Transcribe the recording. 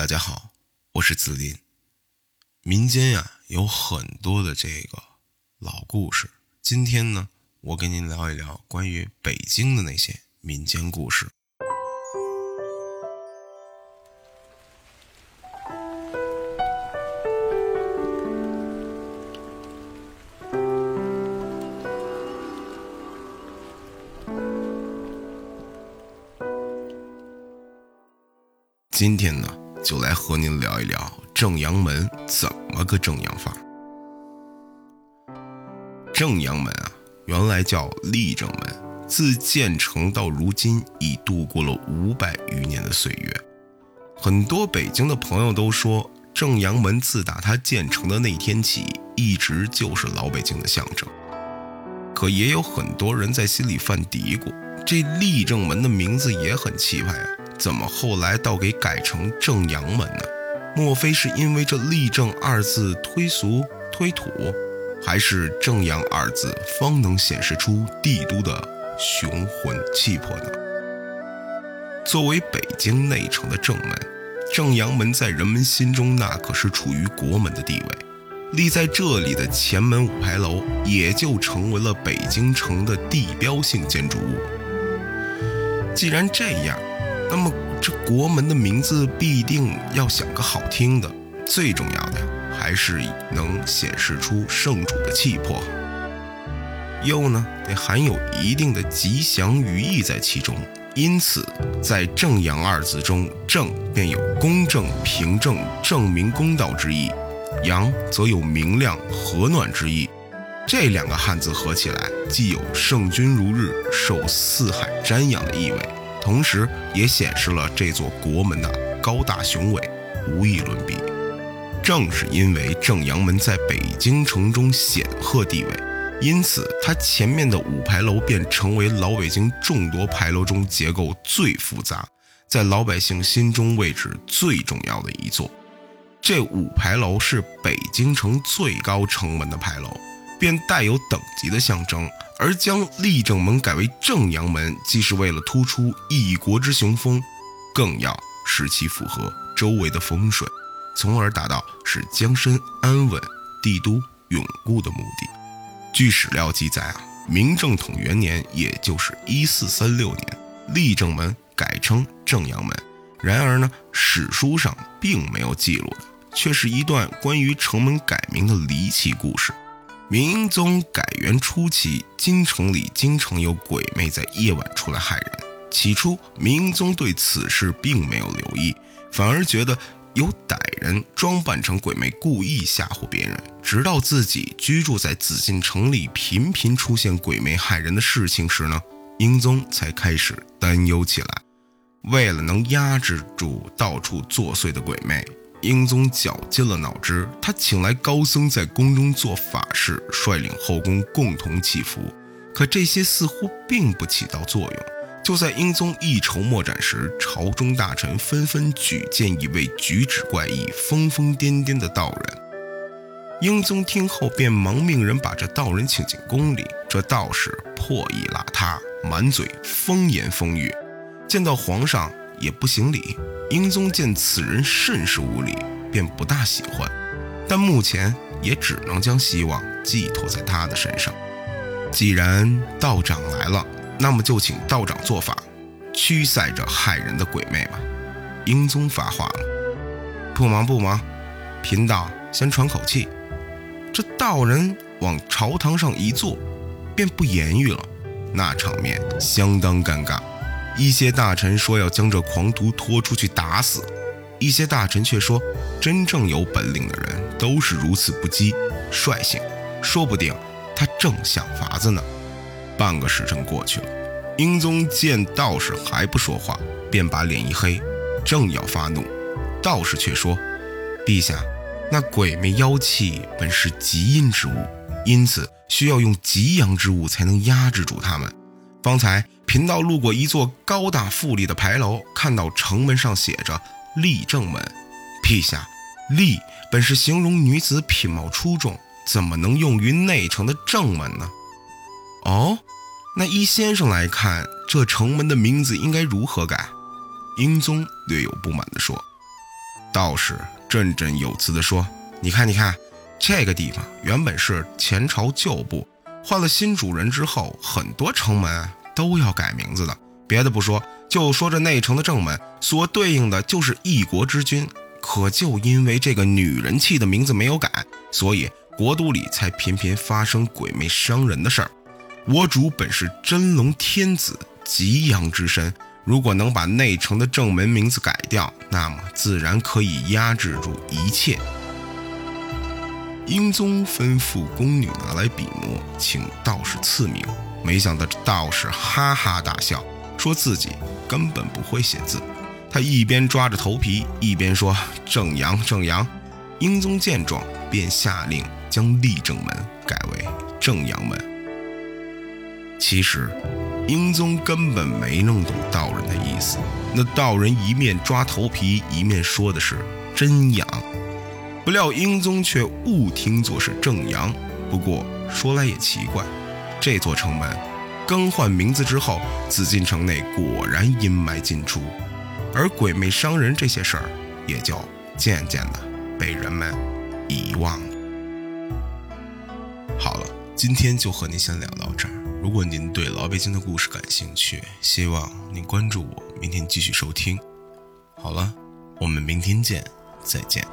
大家好，我是子林。民间呀，有很多的这个老故事。今天呢，我跟您聊一聊关于北京的那些民间故事。今天呢，就来和您聊一聊正阳门怎么个正阳法。正阳门啊，原来叫立正门，自建成到如今已度过了500余年的岁月。很多北京的朋友都说，正阳门自打它建成的那天起，一直就是老北京的象征。可也有很多人在心里犯嘀咕，这立正门的名字也很气派啊，怎么后来倒给改成正阳门呢？莫非是因为这立正二字推俗推土，还是正阳二字方能显示出帝都的雄浑气魄呢？作为北京内城的正门，正阳门在人们心中那可是处于国门的地位，立在这里的前门5排楼也就成为了北京城的地标性建筑物。既然这样，那么这国门的名字必定要想个好听的，最重要的还是能显示出圣主的气魄，又呢得含有一定的吉祥寓意在其中。因此在正阳二字中，正便有公正平正证明公道之意，阳则有明亮和暖之意。这两个汉字合起来，既有圣君如日受四海瞻仰的意味，同时也显示了这座国门的高大雄伟，无以伦比。正是因为正阳门在北京城中显赫地位，因此它前面的5排楼便成为老北京众多牌楼中结构最复杂，在老百姓心中位置最重要的一座。这5排楼是北京城最高城门的牌楼，便带有等级的象征，而将立正门改为正阳门，既是为了突出一国之雄风，更要使其符合周围的风水，从而达到使江山安稳、帝都永固的目的。据史料记载啊，明正统元年，也就是1436年，立正门改称正阳门。然而呢，史书上并没有记录的，却是一段关于城门改名的离奇故事。明英宗改元初期，京城里经常有鬼魅在夜晚出来害人。起初明英宗对此事并没有留意，反而觉得有歹人装扮成鬼魅故意吓唬别人，直到自己居住在紫禁城里频频出现鬼魅害人的事情时呢，英宗才开始担忧起来。为了能压制住到处作祟的鬼魅，英宗绞尽了脑汁，他请来高僧在宫中做法事，率领后宫共同祈福。可这些似乎并不起到作用。就在英宗一筹莫展时，朝中大臣纷纷举荐一位举止怪异、疯疯癫癫的道人。英宗听后便忙命人把这道人请进宫里。这道士破衣邋遢，满嘴风言风语，见到皇上也不行礼。英宗见此人甚是无礼，便不大喜欢，但目前也只能将希望寄托在他的身上。既然道长来了，那么就请道长做法，驱散这害人的鬼魅吧。英宗发话了：不忙，贫道先喘口气。这道人往朝堂上一坐，便不言语了。那场面相当尴尬，一些大臣说要将这狂徒拖出去打死，一些大臣却说真正有本领的人都是如此不羁率性，说不定他正想法子呢。半个时辰过去了，英宗见道士还不说话，便把脸一黑，正要发怒，道士却说：陛下，那鬼魅妖气本是极阴之物，因此需要用极阳之物才能压制住他们。方才贫道路过一座高大富丽的牌楼，看到城门上写着立正门。陛下，立本是形容女子品貌出众，怎么能用于内城的正门呢？哦，那依先生来看，这城门的名字应该如何改？英宗略有不满地说。道士振振有词地说：“你看，你看，这个地方原本是前朝旧部，换了新主人之后，很多城门都要改名字的。别的不说，就说这内城的正门所对应的就是一国之君，可就因为这个女人气的名字没有改，所以国都里才频频发生鬼魅伤人的事儿。我主本是真龙天子，极阳之身。”如果能把内城的正门名字改掉，那么自然可以压制住一切。英宗吩咐宫女拿来笔墨，请道士赐名。没想到道士哈哈大笑，说自己根本不会写字。他一边抓着头皮，一边说：“正阳，正阳。”英宗见状，便下令将立正门改为正阳门。其实英宗根本没弄懂道人的意思，那道人一面抓头皮，一面说的是真阳，不料英宗却误听作是正阳。不过说来也奇怪，这座城门更换名字之后，紫禁城内果然阴霾尽出，而鬼魅伤人这些事儿也就渐渐的被人们遗忘了。好了，今天就和您先聊到这儿。如果您对老北京的故事感兴趣，希望您关注我，明天继续收听。好了，我们明天见，再见。